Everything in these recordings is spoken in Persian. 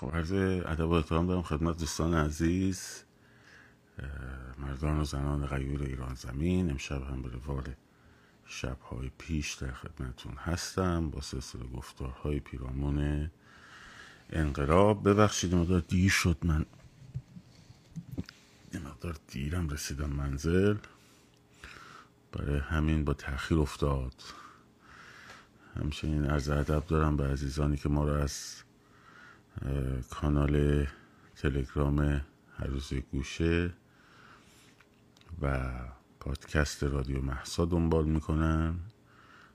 خب عرض ادب و احترام دارم خدمت دوستان عزیز، مردان و زنان غیور ایران زمین. امشب هم به روال شب‌های پیش در خدمتون هستم با سلسله گفتارهای پیرامون انقلاب. ببخشید مقدار دیر شد، من مقدار دیرم رسیدم منزل، برای همین با تأخیر افتاد. همچنین عرض ادب دارم به عزیزانی که ما را از کانال تلگرام هر روز گوشه و پادکست رادیو مهسا دنبال میکنن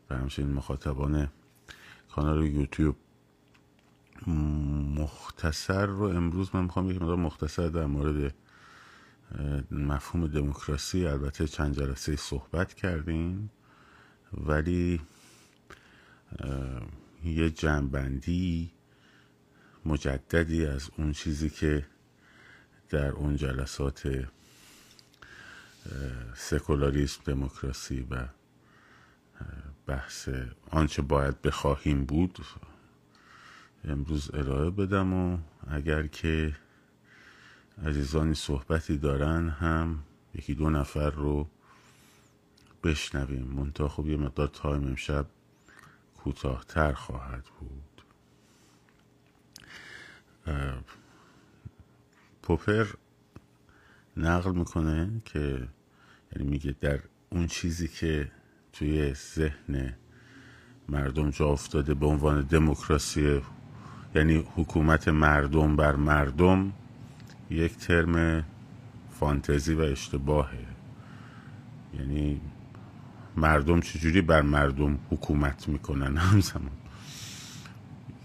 و همچنین مخاطبان کانال یوتیوب. مختصر رو امروز من میخوام یک مقدار مختصر در مورد مفهوم دموکراسی، البته چند جلسه صحبت کردیم ولی یه جنبندی مجددی از اون چیزی که در اون جلسات سکولاریسم، دموکراسی و بحث آنچه باید بخواهیم بود امروز ارائه بدم و اگر که عزیزانی صحبتی دارن هم یکی دو نفر رو بشنویم. منتها خب یه مقدار تایم امشب کوتاه‌تر خواهد بود. پوپر نقل میکنه که یعنی میگه در اون چیزی که توی ذهن مردم جا افتاده به عنوان دموکراسی، یعنی حکومت مردم بر مردم، یک ترم فانتزی و اشتباهه. یعنی مردم چجوری بر مردم حکومت میکنن همزمان؟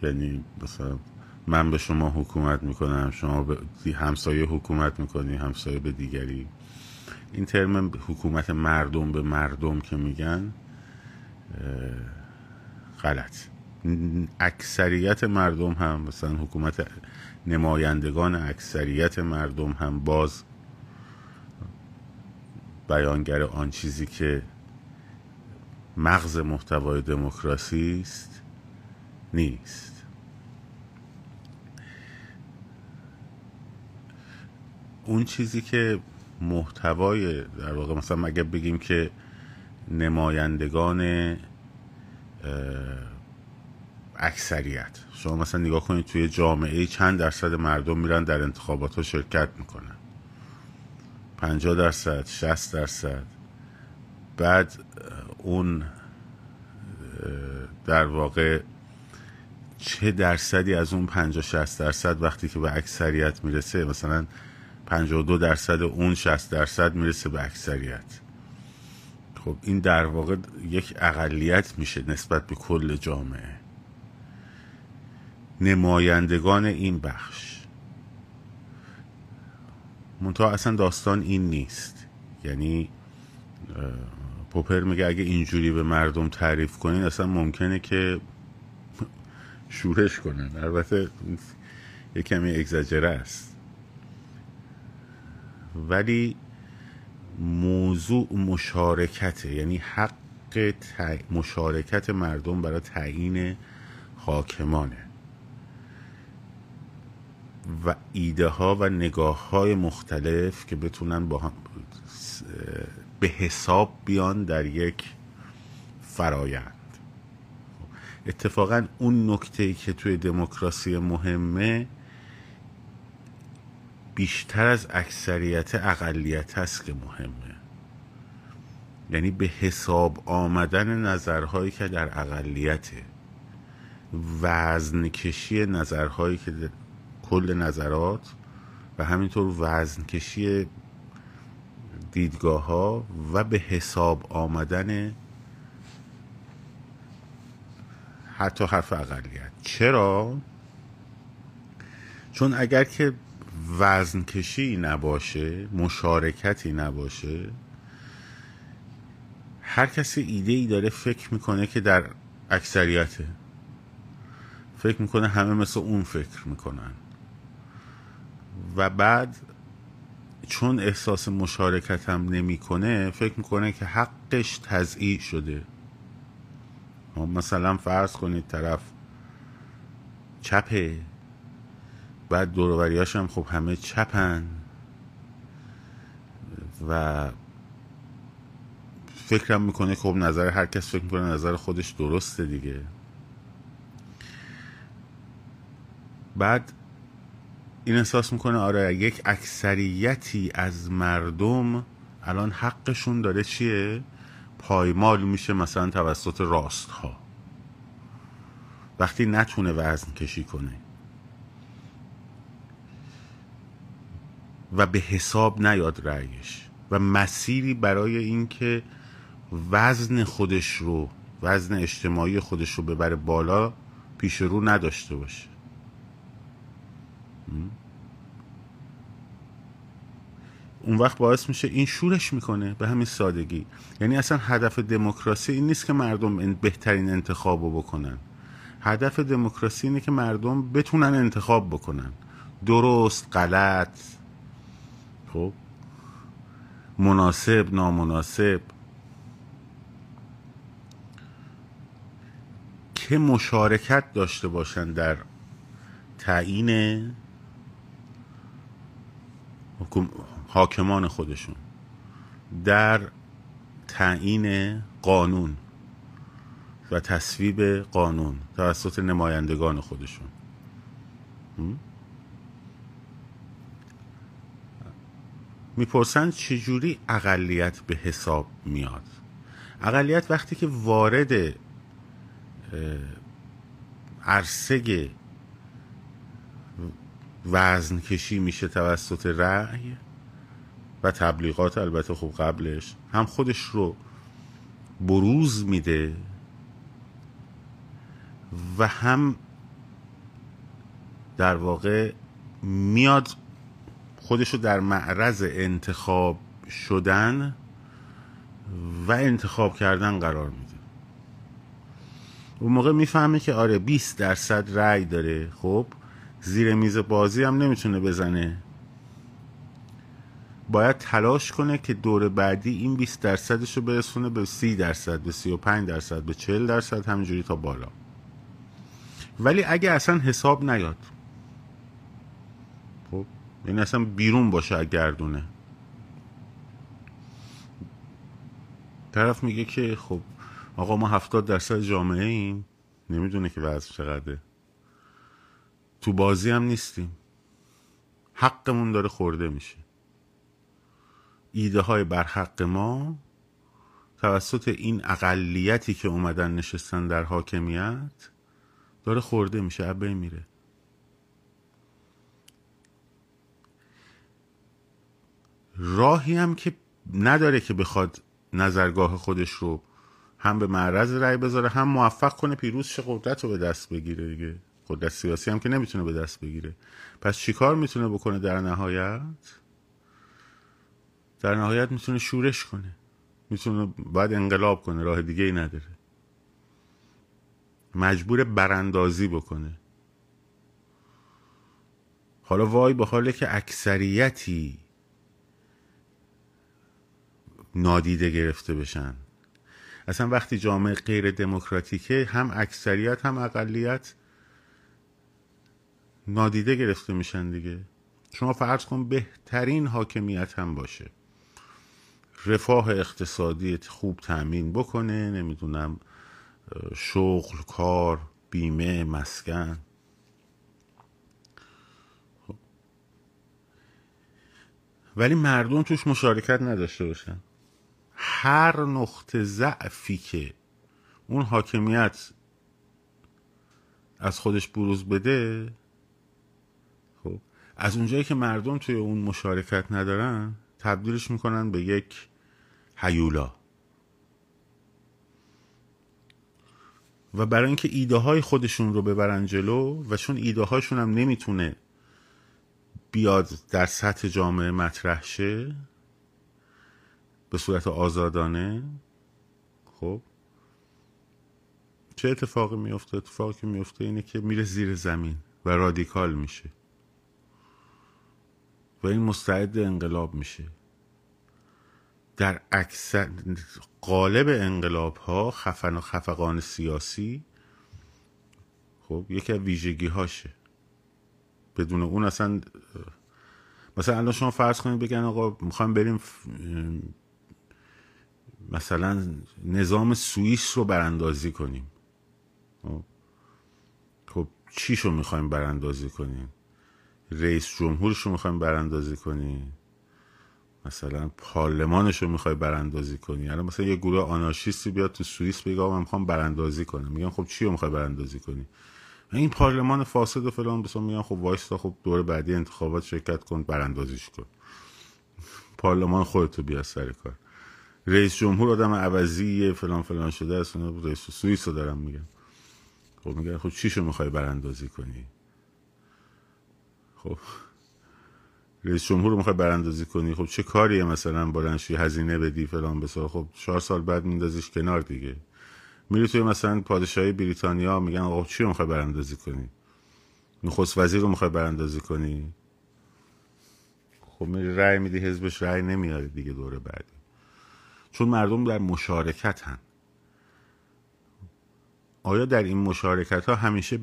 یعنی مثلا من به شما حکومت میکنم، شما به همسایه حکومت میکنی، همسایه به دیگری. این ترم حکومت مردم به مردم که میگن غلط. اکثریت مردم هم، مثلا حکومت نمایندگان اکثریت مردم هم باز بیانگر آن چیزی که مغز محتوای دموکراسی است نیست. اون چیزی که محتوای در واقع، مثلا اگه بگیم که نمایندگان اکثریت، شما مثلا نگاه کنید توی جامعه چند درصد مردم میرن در انتخابات ها شرکت میکنن؟ 50%، 60%. بعد اون در واقع چه درصدی از اون 50-60% وقتی که به اکثریت میرسه، مثلا 52% اون 60% میرسه به اکثریت. خب این در واقع یک اقلیت میشه نسبت به کل جامعه. نمایندگان این بخش منطقه اصلا داستان این نیست. یعنی پوپر میگه اگه اینجوری به مردم تعریف کنین اصلا ممکنه که شورش کنن. البته یک کمی اگزاجره است ولی موضوع مشارکته، یعنی حق مشارکت مردم برای تعیین حاکمانه و ایده ها و نگاه های مختلف که بتونن با هم به حساب بیان در یک فرایند. اتفاقا اون نکته‌ای که توی دموکراسی مهمه بیشتر از اکثریت، اقلیت هست که مهمه. یعنی به حساب آمدن نظرهایی که در اقلیته، وزن کشی نظرهایی که کل نظرات و همینطور وزن کشی دیدگاه ها و به حساب آمدن حتی حرف اقلیت. چرا؟ چون اگر که وزن کشی نباشه، مشارکتی نباشه، هر کسی ایده ای داره فکر میکنه که در اکثریته، فکر میکنه همه مثل اون فکر میکنن و بعد چون احساس مشارکت هم نمیکنه فکر میکنه که حقش تضییع شده. مثلا فرض کنید طرف چپه بعد دوروبریاش هم خب همه چپن و فکرم میکنه خب نظر هر کس فکر میکنه نظر خودش درسته دیگه. بعد این احساس میکنه آره یک اکثریتی از مردم الان حقشون داره چیه؟ پایمال میشه مثلا توسط راست ها وقتی نتونه وزن کشی کنه و به حساب نیاد رأیش و مسیری برای اینکه وزن خودش رو، وزن اجتماعی خودش رو ببره بالا پیش رو نداشته باشه. اون وقت باعث میشه این شورش میکنه به همین سادگی. یعنی اصلا هدف دموکراسی این نیست که مردم بهترین انتخاب رو بکنن، هدف دموکراسی اینه که مردم بتونن انتخاب بکنن، درست، غلط، خب، مناسب، نامناسب، که مشارکت داشته باشن در تعیین حاکمان خودشون، در تعیین قانون و تصویب قانون توسط نمایندگان خودشون. میپرسن چجوری اقلیت به حساب میاد؟ اقلیت وقتی که وارد عرصه وزن کشی میشه توسط رأی و تبلیغات، البته خب قبلش هم خودش رو بروز میده و هم در واقع میاد خودشو در معرض انتخاب شدن و انتخاب کردن قرار میده. اون موقع میفهمه که آره 20% رأی داره، خب زیر میز بازی هم نمیتونه بزنه، باید تلاش کنه که دور بعدی این 20%ش رو برسونه به 30%، به 35%، به 40%، همینجوری تا بالا. ولی اگه اصلا حساب نیاد، خب این اصلا بیرون باشه از گردونه، طرف میگه که خب آقا ما 70% جامعه ایم، نمیدونه که وضع چقدره، تو بازی هم نیستیم، حقمون داره خورده میشه، ایده های برحق ما توسط این اقلیتی که اومدن نشستن در حاکمیت داره خورده میشه، عبه میره. راهی هم که نداره که بخواد نظرگاه خودش رو هم به معرض رأی بذاره هم موفق کنه پیروز شه، قدرت رو به دست بگیره دیگه. قدرت سیاسی هم که نمیتونه به دست بگیره. پس چیکار میتونه بکنه در نهایت؟ در نهایت میتونه شورش کنه، میتونه بعد انقلاب کنه، راه دیگه ای نداره، مجبور براندازی بکنه. حالا وای به حاله که اکثریتی نادیده گرفته بشن. اصلا وقتی جامعه غیر دموکراتیکه هم اکثریت هم اقلیت نادیده گرفته میشن دیگه. شما فرض کن بهترین حاکمیت هم باشه، رفاه اقتصادی خوب تأمین بکنه، نمیدونم شغل، کار، بیمه، مسکن، ولی مردم توش مشارکت نداشته باشن. هر نقطه ضعفی که اون حاکمیت از خودش بروز بده، خب از اونجایی که مردم توی اون مشارکت ندارن تبدیلش میکنن به یک هیولا و برای اینکه ایده های خودشون رو ببرن جلو و چون ایده هاشون هم نمیتونه بیاد در سطح جامعه مطرح شه به صورت آزادانه، خب چه اتفاقی میفته؟ اتفاقی میفته اینه که میره زیر زمین و رادیکال میشه و این مستعد انقلاب میشه. در اکثر قالب انقلاب ها خفن و خفقان سیاسی خب یکی از ویژگی هاشه بدون اون اصلا، مثلا الان شما فرض کنید بگن آقا میخوایم بریم مثلا نظام سوئیس رو براندازی کنیم. خب چیش رو میخوایم براندازی کنیم؟ رئیس جمهورش رو میخوایم براندازی کنیم؟ مثلا پارلمانش رو میخوای براندازی کنی؟ الان مثلا یه گروه آنارشیستی بیاد تو سوئیس بگه آقا من میخوام براندازی کنم، میگن خب چی رو میخوای براندازی کنی؟ این پارلمان فاسد و فلان، بسام میگن خب وایستا، خب دور بعدی انتخابات شرکت کن براندازیش کن. پارلمان خودت بیار سر کار. رئیس جمهور آدم عوضیه فلان فلان شده است، اون رئیس سوئیس رو دارم میگم. خب میگن خب چیشو میخوای براندازی کنی؟ خب رئیس جمهور رو میخوای براندازی کنی، خب چه کاریه مثلا بلنشی هزینه بدی فلان بسار، خب 4 سال بعد میندازیش کنار دیگه. میری توی مثلا پادشاهی بریتانیا میگن آقا چی رو میخوای براندازی کنی؟ نخست وزیر رو میخوای براندازی کنی؟ خب میری رأی میدی، حزبش رأی نمیاره دیگه دوره بعدی، چون مردم در مشارکت هن. آیا در این مشارکت ها همیشه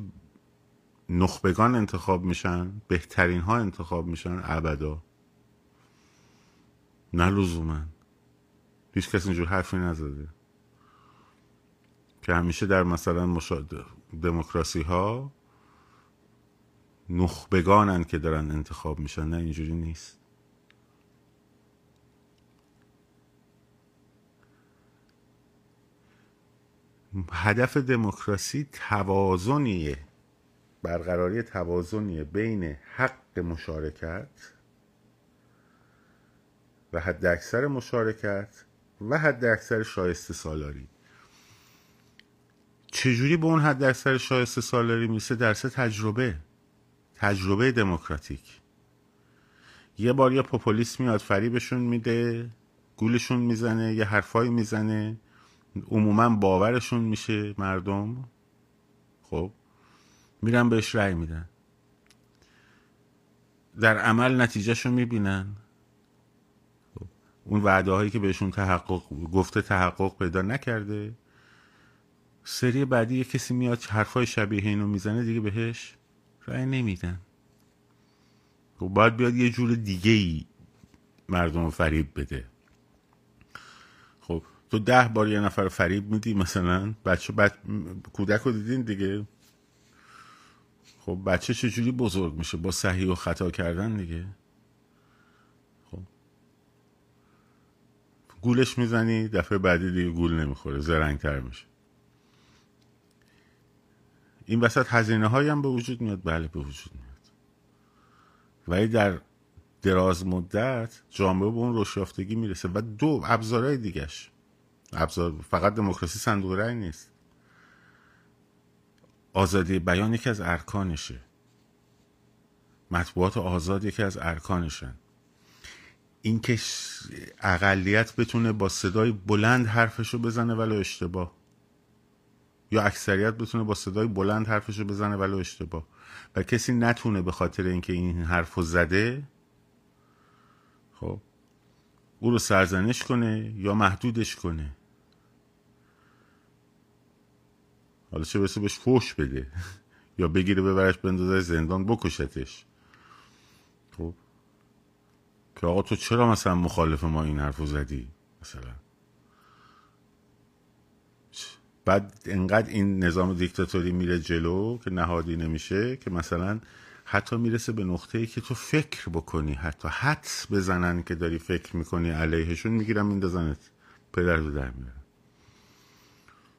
نخبگان انتخاب میشن؟ بهترین ها انتخاب میشن؟ ابدا نه لزوما. هیچ کس اینجور حرفی نزده که همیشه در مثلا دموکراسی ها نخبگانن که دارن انتخاب میشن. نه اینجوری نیست. هدف دموکراسی توازنیه، برقراری توازنیه بین حق مشارکت و حد اکثر مشارکت و حد اکثر شایسته سالاری. چجوری به اون حد اکثر شایسته سالاری میرسه؟ درس تجربه دموکراتیک. یه بار یه پوپولیست میاد فریبشون میده، گولشون میزنه، یه حرفایی میزنه، عموما باورشون میشه مردم، خب میرن بهش رأی میدن. در عمل نتیجهشو میبینن، اون وعده هایی که بهشون تحقق پیدا نکرده. سری بعدی یه کسی میاد حرفای شبیه اینو میزنه، دیگه بهش رأی نمیدن. خب باید بیاد یه جور دیگه ای مردم رو فریب بده. خب تو 10 بار یه نفر فریب میدی، مثلا کودک رو دیدین دیگه. خب بچه چجوری بزرگ میشه؟ با صحیح و خطا کردن دیگه. خب گولش میزنی، دفعه بعدی دیگه گول نمیخوره، زرنگتر میشه. این وسط هزینه هایی هم به وجود میاد. بله به وجود میاد، ولی در دراز مدت جامعه به اون روشیافتگی میرسه. و دو ابزارهای دیگهش، فقط دموکراسی صندوق رأی نیست، آزادی بیان یکی از ارکانشه، مطبوعات آزاد یکی از ارکانشن. این که اقلیت بتونه با صدای بلند حرفشو بزنه ولو اشتباه، یا اکثریت بتونه با صدای بلند حرفشو بزنه ولو اشتباه، و کسی نتونه به خاطر اینکه این حرفو زده خب او رو سرزنش کنه یا محدودش کنه، حالا چه برسه بهش فحش بده یا بگیره ببرش بندازه زندان بکشتش. خب که آقا تو چرا مثلا مخالف ما این حرفو زدی مثلا. بعد انقدر این نظام دیکتاتوری میره جلو که نهادی نمیشه، که مثلا حتی میرسه به نقطه‌ای که تو فکر بکنی، حتی حدس بزنن که داری فکر میکنی علیهشون، میگیرن میندازنت پدر تو در میارن.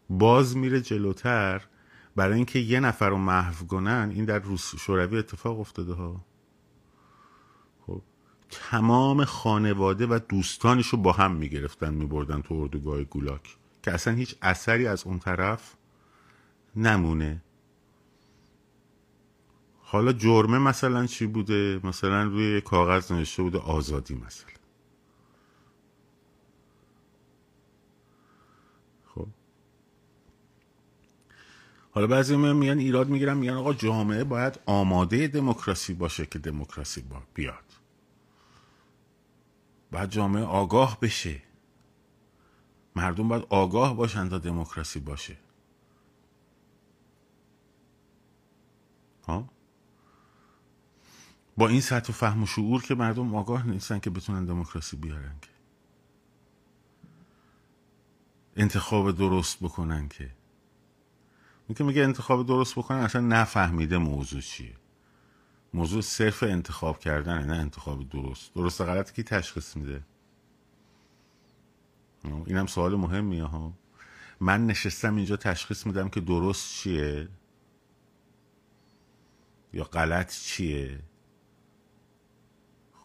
باز میره جلوتر، برای اینکه یه نفر رو محو کنن. این در شوروی اتفاق افتاده ها. خب تمام خانواده و دوستانش رو با هم میگرفتن میبردن تو اردوگاه گولاک که اصلا هیچ اثری از اون طرف نمونه. حالا جرمه مثلا چی بوده؟ مثلا روی کاغذ نوشته بوده آزادی مثلا. حالا بعضی میگن ایراد میگیرن، میگن آقا جامعه باید آماده دموکراسی باشه که دموکراسی بیاد، باید جامعه آگاه بشه، مردم باید آگاه باشن تا دموکراسی باشه. ها با این سطح فهم و شعور که مردم آگاه نیستن که بتونن دموکراسی بیارن، که انتخاب درست بکنن، که اون که میگه انتخاب درست بکنن اصلا نفهمیده موضوع چیه. موضوع صرف انتخاب کردنه، نه انتخاب درست. درست غلط کی تشخیص میده؟ اینم سوال مهمیه ها. من نشستم اینجا تشخیص میدم که درست چیه یا غلط چیه.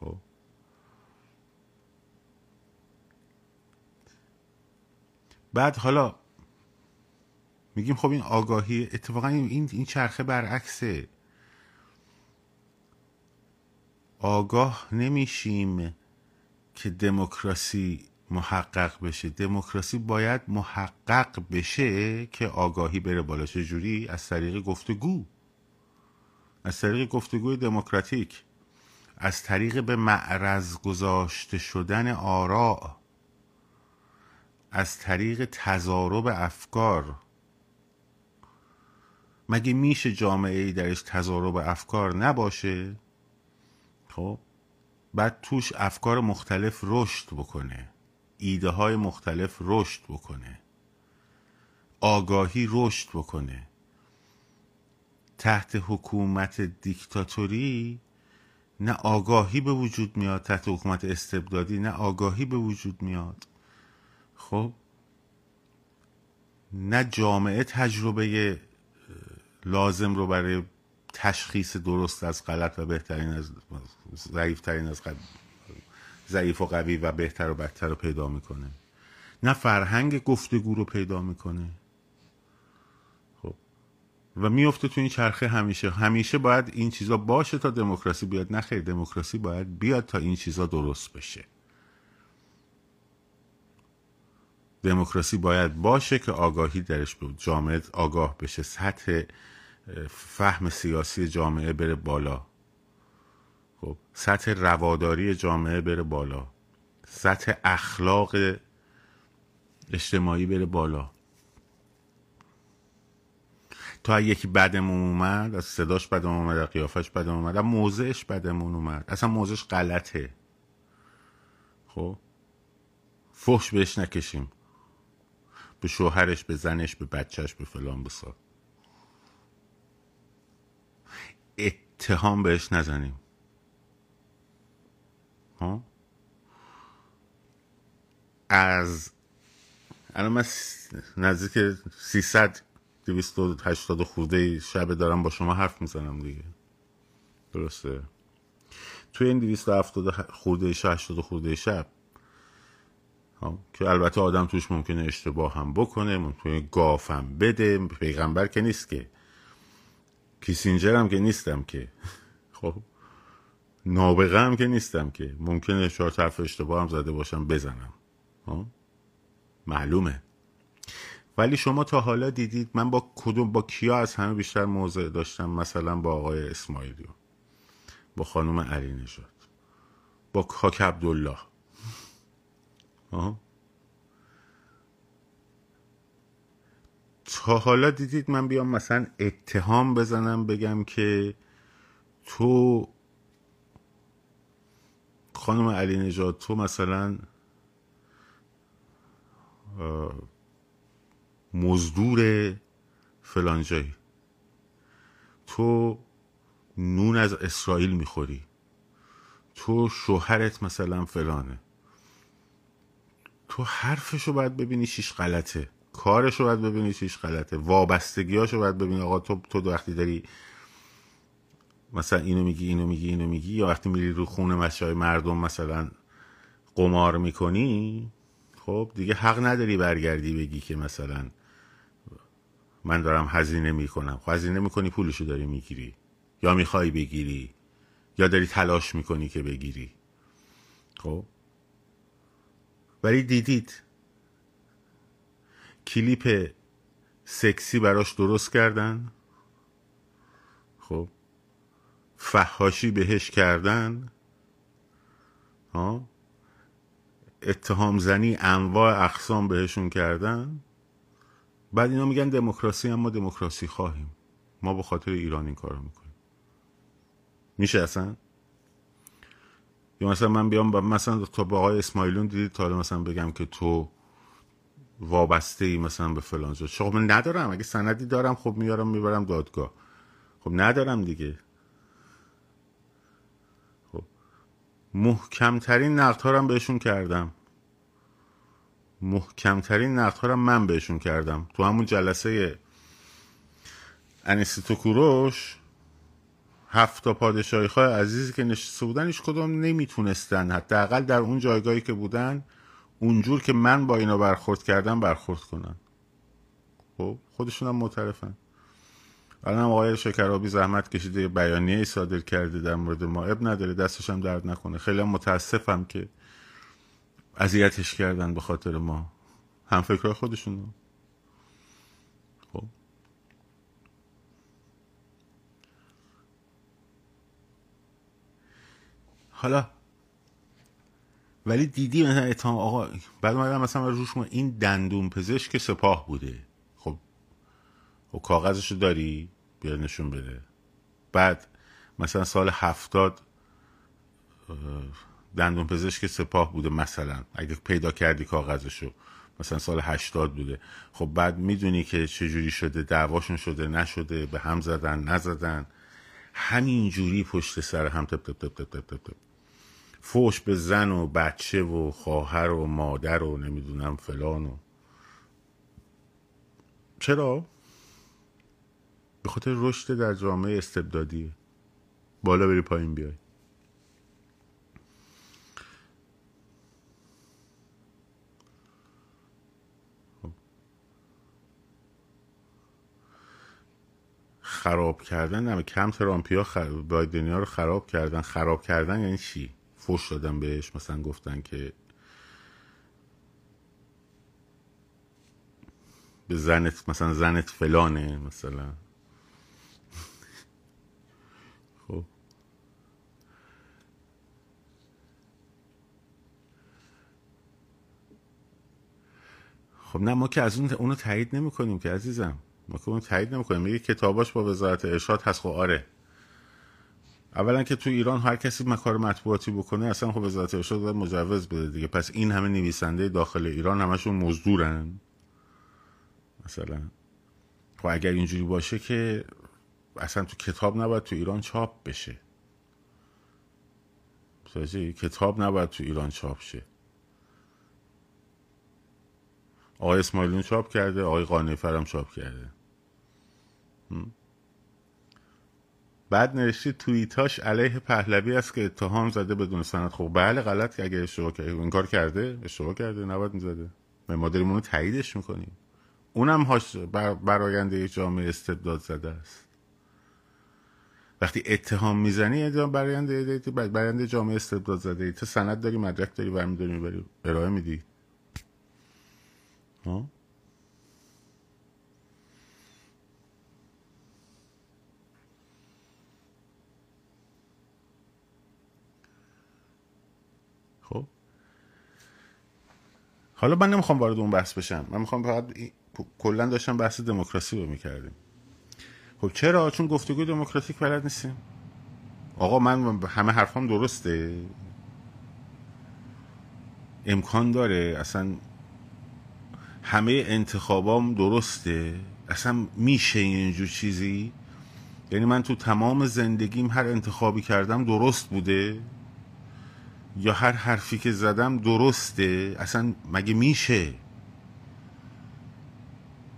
خب بعد حالا میگیم خب این آگاهی، اتفاقا این چرخه برعکسه. آگاه نمیشیم که دموکراسی محقق بشه. دموکراسی باید محقق بشه که آگاهی بره بالا. چجوری؟ از طریق گفتگو، از طریق گفتگوی دموکراتیک، از طریق به معرض گذاشته شدن آراء، از طریق تضارب افکار. مگه میشه جامعه‌ای درش تضارب افکار نباشه؟ خب بعد توش افکار مختلف رشد بکنه، ایده های مختلف رشد بکنه، آگاهی رشد بکنه. تحت حکومت دیکتاتوری نه آگاهی به وجود میاد، تحت حکومت استبدادی نه آگاهی به وجود میاد. خب نه جامعه تجربه لازم رو برای تشخیص درست از غلط و بهترین از ضعیفترین از ضعیف و قوی و بهتر و بدتر رو پیدا میکنه، نه فرهنگ گفتگو رو پیدا میکنه. خب و میفته تو این چرخه. همیشه باید این چیزا باشه تا دموکراسی بیاد. نه خیر، دموکراسی باید بیاد تا این چیزا درست بشه. دموکراسی باید باشه که آگاهی درش بود، جامعه آگاه بشه، سطح فهم سیاسی جامعه بره بالا، خب سطح رواداری جامعه بره بالا، سطح اخلاق اجتماعی بره بالا. تا یکی بدمون اومد، از صداش بدمون اومد، از قیافش بدمون اومد، از موضعش بدمون اومد، اصلا موضعش غلطه، خب فحش بهش نکشیم، به شوهرش، به زنش، به بچهش، به فلان بسار، اتهام بهش نزنیم. ها؟ الان من نزدیک 280 خورده شب دارم با شما حرف میزنم دیگه، درسته؟ توی این 280 خورده شب که البته آدم توش ممکنه اشتباه هم بکنه، ممکنه گاف هم بده، پیغمبر که نیست، که کیسینجر هم که نیستم، که خب نابغه هم که نیستم، که ممکنه 4 طرف اشتباه هم زده باشم، بزنم، معلومه. ولی شما تا حالا دیدید من با کیا از همه بیشتر موضع داشتم؟ مثلا با آقای اسماعیلیو، با خانم علی نژاد، با کاک عبدالله. تا حالا دیدید من بیام مثلا اتهام بزنم، بگم که تو خانم علی نژاد، تو مثلا مزدور فلانجایی، تو نون از اسرائیل میخوری، تو شوهرت مثلا فلانه؟ تو حرفشو باید ببینی چیش غلطه، کارشو باید ببینی چیش غلطه، وابستگیاشو باید ببینی. آقا تو وقتی داری مثلا اینو میگی یا وقتی میری رو خونه مشای مردم مثلا قمار میکنی، خب دیگه حق نداری برگردی بگی که مثلا من دارم هزینه میکنم. خب هزینه میکنی، پولشو داری میگیری یا میخوای بگیری یا داری تلاش میکنی که بگیری. خب ولی دیدید کلیپ سکسی براش درست کردن، خب فحاشی بهش کردن، اتهام زنی انواع اقسام بهشون کردن، بعد اینا میگن دموکراسی، اما دموکراسی خواهیم، ما به خاطر ایران این کارو میکنیم. میشه اصلا؟ یا مثلا من بیام با مثلا تو با آقای اسماعیلون دیدی تا مثلا بگم که تو وابسته ای مثلا به فلان جا، خب من ندارم، اگه سندی دارم خب میارم میبرم دادگاه، خب ندارم دیگه. خب محکمترین نقدهارم بهشون کردم، محکمترین نقدهارم من بهشون کردم تو همون جلسه انیسیتو کوروش. 7 تا پادشاهی‌خواه عزیزی که نشسته بودن هیچ کدوم نمیتونستن حداقل در اون جایگاهی که بودن اونجور که من با اینا برخورد کردم برخورد کنن. خب خودشون هم معترفن. الان آقای شکرابی زحمت کشیده بیانیه‌ای صادر کرده در مورد ما، اب نداره، دستش هم درد نکنه. خیلی متاسفم که اذیتش کردن به خاطر ما، هم فکرای خودشونو. خب حالا ولی دیدی مثلا اتهام آقا بعد اومدن مثلا روش ما این دندون پزشک سپاه بوده، خب و کاغذشو داری بیا نشون بده. بعد مثلا سال 70 دندون پزشک سپاه بوده مثلا، اگه پیدا کردی کاغذشو، مثلا سال 80 بوده. خب بعد میدونی که چجوری شده، دعواشون شده نشده، به هم زدن نزدن، همین جوری پشت سر هم تپ تپ تپ تپ تپ تپ، فوش به زن و بچه و خواهر و مادر و نمیدونم فلان و. چرا؟ به خاطر رشد در جامعه استبدادیه، بالا بری پایین بیای. خراب کردن نمی کم ترامپیا بایدنی ها رو خراب کردن. خراب کردن یعنی چی؟ فوش دادن بهش، مثلا گفتن که به زنت، مثلا زنت فلانه مثلا. خب خب نه ما که از اونو تایید نمی کنیم که عزیزم، ما که اون تایید نمیکنیم. میگه کتاباش با وزارت ارشاد هست. خب آره، اولا که تو ایران هر کسی کار مطبوعاتی بکنه اصلا خب وزارت ارشاد باید مجوز بده دیگه. پس این همه نویسنده داخل ایران همشون مزدورن مثلا. خب اگر اینجوری باشه که اصلا تو کتاب نباید تو ایران چاپ بشه، کتاب نباید تو ایران چاپ شه. آقای اسماعیلون چاپ کرده، آقای قانیفر هم چاپ کرده. بعد نوشته توییتاش علیه پهلوی است که اتهام زده بدون سند. خب بله غلط، که اگه اشتباه کرده این کار کرده، اشتباه کرده، نباید میزده. ما داریم اونو تاییدش میکنیم. اونم براینده یک جامعه استبداد زده است. وقتی اتهام میزنی براینده جامعه استبداد زده ای. تو سند داری، مدرک داری، برمیداری میبری ارائه میدی. ها؟ خب حالا من نمیخوام وارد اون بحث بشم، من میخوام فقط کلا داشتم بحث دموکراسی رو میکردیم. خب چرا؟ چون گفتگوی دموکراتیک بلد نیستیم. آقا من همه حرفام درسته، امکان داره، اصلا همه انتخابام درسته، اصلا میشه اینجور چیزی؟ یعنی من تو تمام زندگیم هر انتخابی کردم درست بوده؟ یا هر حرفی که زدم درسته؟ اصلا مگه میشه؟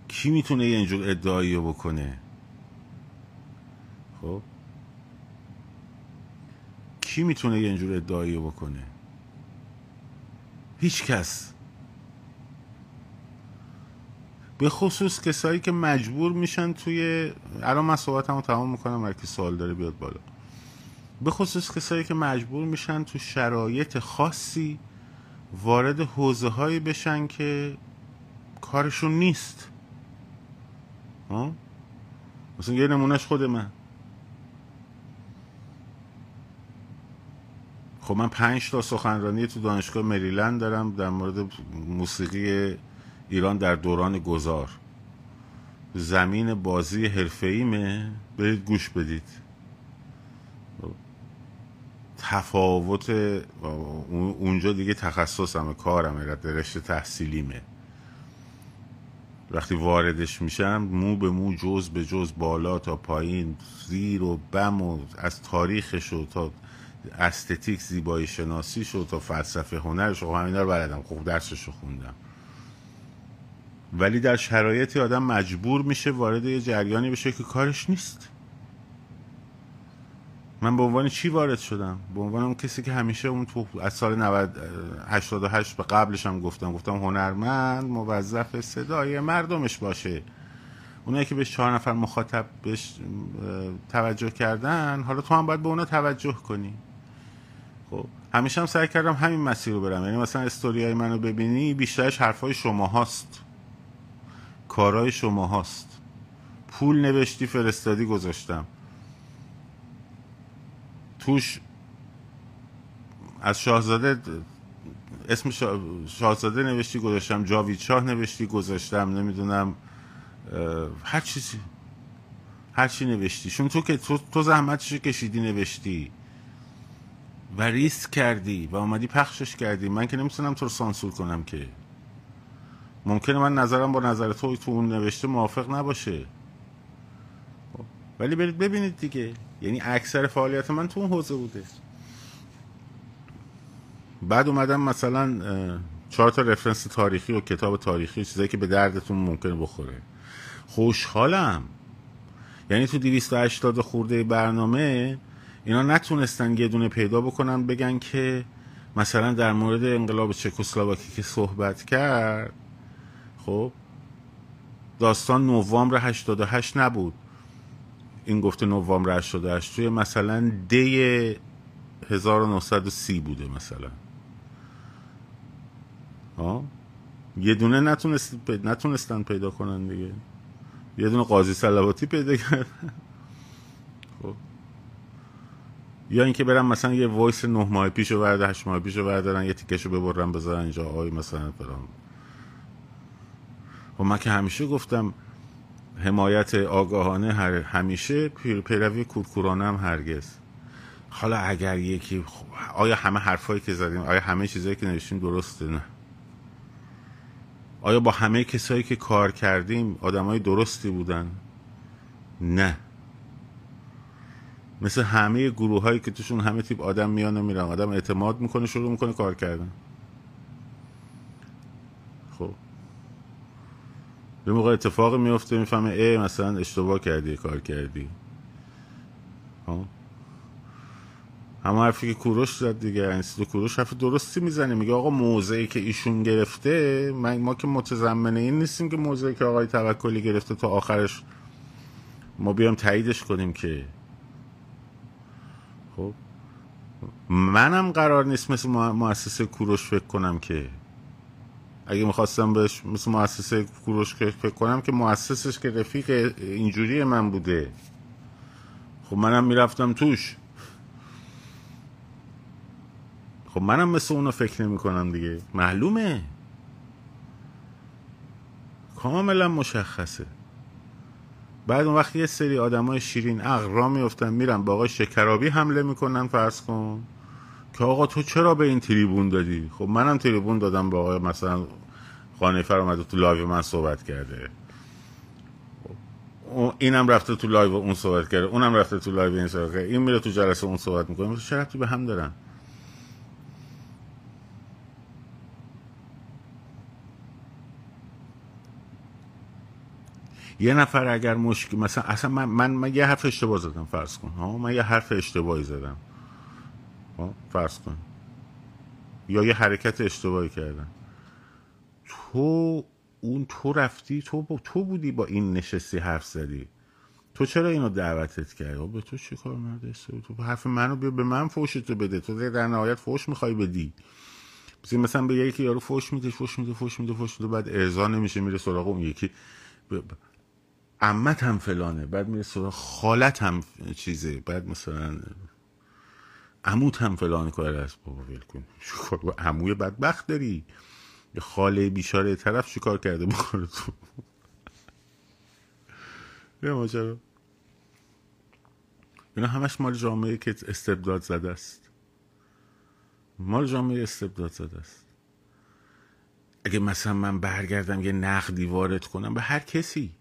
کی میتونه اینجور ادعایی رو بکنه؟ خب کی میتونه اینجور ادعایی رو بکنه؟ هیچ کس، به خصوص کسایی که مجبور میشن توی الان من صحبتمو تمام میکنم، هر کی سوال داره بیاد بالا. به خصوص کسایی که مجبور میشن تو شرایط خاصی وارد حوزه هایی بشن که کارشون نیست. مثلا یه نمونهش خود من. خب من 5 تا سخنرانی تو دانشگاه مریلند دارم در مورد موسیقی ایران در دوران گذار. زمین بازی حرفه‌ایمه، برید گوش بدید. تفاوت اونجا دیگه تخصصمه، کارمه، رشته تحصیلیمه. وقتی واردش میشم مو به مو، جز به جز، بالا تا پایین، زیر و بم و از تاریخش و تا استتیک زیبایی شناسیش و تا فلسفه هنرش و همینا رو بلدم، خب درسشو خوندم. ولی در شرایطی آدم مجبور میشه وارد یه جریانی بشه که کارش نیست. من به عنوان چی وارد شدم؟ به عنوان اون کسی که همیشه اون تو از سال 88 به قبلش هم گفتم هنرمند موظف صدای مردمش باشه. اونایی که بهش 4 نفر مخاطب بهش توجه کردن، حالا تو هم باید به اونا توجه کنی. خب همیشه هم سعی کردم همین مسیر رو برم. یعنی مثلا استوریای منو ببینی بیشترش حرفای شما هاست، کارهای شما هاست، پول نوشتی فرستادی گذاشتم توش. از شاهزاده اسم شاهزاده نوشتی گذاشتم، جاوید شاه نوشتی گذاشتم، نمیدونم هر چیزی، هر چی نوشتی، چون تو که تو زحمتشو کشیدی، نوشتی و ریسک کردی و اومدی پخشش کردی. من که نمیتونم تو رو سانسور کنم، که ممکنه من نظرم با نظر تو اون نوشته موافق نباشه، ولی برید ببینید دیگه. یعنی اکثر فعالیت من تو اون حوزه بوده. بعد اومدم مثلا 4 تا رفرنس تاریخی و کتاب تاریخی، چیزایی که به دردتون ممکنه بخوره. خوشحالم، یعنی تو 280 خورده برنامه اینا نتونستن یه دونه پیدا بکنن بگن که مثلا در مورد انقلاب چکسلواکی که صحبت کرد، خب داستان نوامبر 88 نبود، این گفته نوامبر 88 توی مثلا دی 1930 بوده مثلا. یه دونه نتونستن پیدا کنن دیگه. یه دونه قاضی صلواتی پیدا کردن. خب یا اینکه برن مثلا یه وایس 9 ماه پیشو بردارن، 8 ماه پیشو بردارن، یه تیکشو ببرن بذارن اینجا آقای مثلا فرام. و من که همیشه گفتم حمایت آگاهانه همیشه، پیروی کورکورانه هم هرگز. حالا اگر یکی آیا همه حرفایی که زدیم، آیا همه چیزایی که نوشتیم درسته؟ نه. آیا با همه کسایی که کار کردیم آدمای درستی بودن؟ نه. مثل همه گروهایی که توشون همه تیپ آدم میان و میرن، آدم اعتماد میکنه شروع میکنه کار کردن. خب یه موقع اتفاق میفته میفهمه مثلا اشتباه کردی، کار کردی. همه حرفی که کوروش زد دیگه، انسیدو کوروش حرف درستی میزنه، میگه آقا موضعی که ایشون گرفته، ما که متضمن این نیستیم که موضعی که آقای توکلی گرفته تا آخرش ما بیام تاییدش کنیم که. خب منم قرار نیست مثل مؤسسه کوروش فکر کنم، که اگه میخواستم بهش مثل مؤسسه کوروش فکر کنم که مؤسسش که رفیق اینجوری من بوده، خب منم میرفتم توش. خب منم مثل اونا فکر نمی کنم دیگه، معلومه، کاملا مشخصه. بعد اون وقت یه سری آدمای شیرین عقل را میافتن میرن با آقای شکرابی حمله میکنن، فرض کن که آقا تو چرا به این تریبون دادی؟ خب منم تریبون دادم به آقای مثلا قانیفر، اومده تو لایو من صحبت کرده، اینم رفته تو لایو اون صحبت کرده، اونم رفته تو لایو این صحبت کرده، این میره تو جلسه اون صحبت میکنه، چه ربطی به هم دارن؟ یه نفر اگر مشکل مثلا اصلا من یه حرف اشتباه زدم، فرض کن من یه حرف اشتباهی زدم، فرض کن، یا یه حرکت اشتباهی کردم، تو رفتی، تو بودی، با این نشستی حرف زدی، تو چرا اینو دعوتت کردی؟ به تو چه کار نداشته، تو حرف منو بیا به من فوشتو بده، تو در نهایت فوش میخوای بدی. مثلا به یکی یارو فوش میده، بعد ارضا نمیشه میره سراغ اون یکی، عمت هم فلانه، بعد میره سراغ خالت هم چیزه، بعد مثلا عموت هم فلانه کاره است. بابا ول کن، چیکار با عموی بدبخت داری؟ یه خاله بیچاره طرف چیکار کرده بخوره تو؟ نه ماجرا اینا همش مال جامعه که استبداد زده است. مال جامعه استبداد زده است. اگه مثلا من برگردم یه نقدی وارد کنم به هر کسی،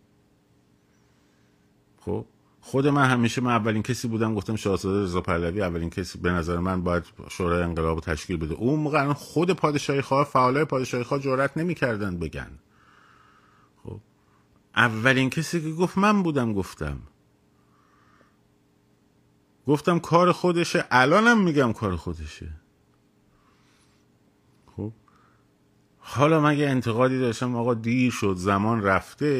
خب خود من همیشه، من اولین کسی بودم گفتم شاهزاده رضا پهلوی اولین کسی به نظر من باید شورای انقلاب تشکیل بده. اون موقع خود پادشاهی خواه، فعالای پادشاهی خواه جرئت نمی‌کردن بگن. خب اولین کسی که گفت من بودم، گفتم کار خودشه، الانم میگم کار خودشه. خب حالا مگه انتقادی داشتم آقا دیر شد زمان رفته؟